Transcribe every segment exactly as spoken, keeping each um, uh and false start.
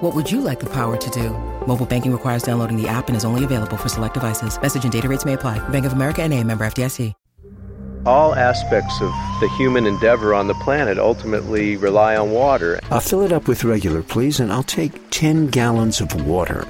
What would you like the power to do? Mobile banking requires downloading the app and is only available for select devices. Message and data rates may apply. Bank of America N A, member F D I C. All aspects of the human endeavor on the planet ultimately rely on water. I'll fill it up with regular, please, and I'll take ten gallons of water.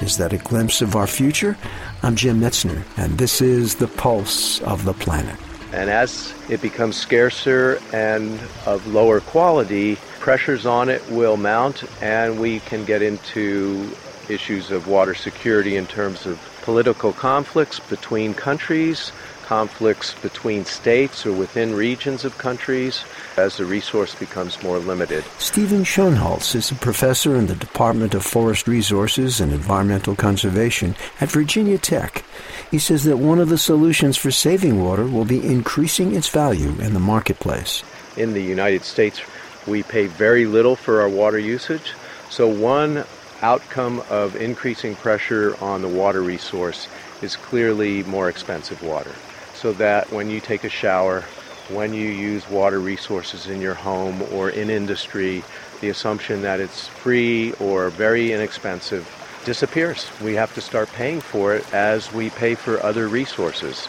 Is that a glimpse of our future? I'm Jim Metzner, and this is the Pulse of the Planet. And as it becomes scarcer and of lower quality, pressures on it will mount, and we can get into issues of water security in terms of political conflicts between countries, conflicts between states or within regions of countries, as the resource becomes more limited. Stephen Schoenholtz is a professor in the Department of Forest Resources and Environmental Conservation at Virginia Tech. He says that one of the solutions for saving water will be increasing its value in the marketplace. In the United States, we pay very little for our water usage, so one outcome of increasing pressure on the water resource is clearly more expensive water. So that when you take a shower, when you use water resources in your home or in industry, the assumption that it's free or very inexpensive disappears. We have to start paying for it as we pay for other resources.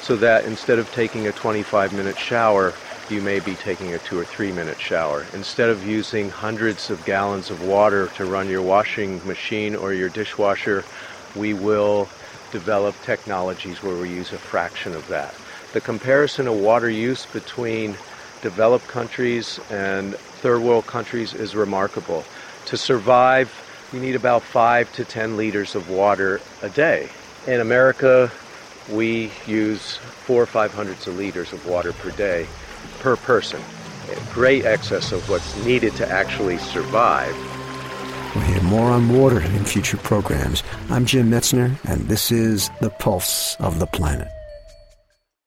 So that instead of taking a twenty-five minute shower, you may be taking a two or three minute shower. Instead of using hundreds of gallons of water to run your washing machine or your dishwasher, we will develop technologies where we use a fraction of that. The comparison of water use between developed countries and third world countries is remarkable. To survive, you need about five to ten liters of water a day. In America, we use four or five hundreds of liters of water per day per person. A great excess of what's needed to actually survive. We'll hear more on water in future programs. I'm Jim Metzner, and this is The Pulse of the Planet.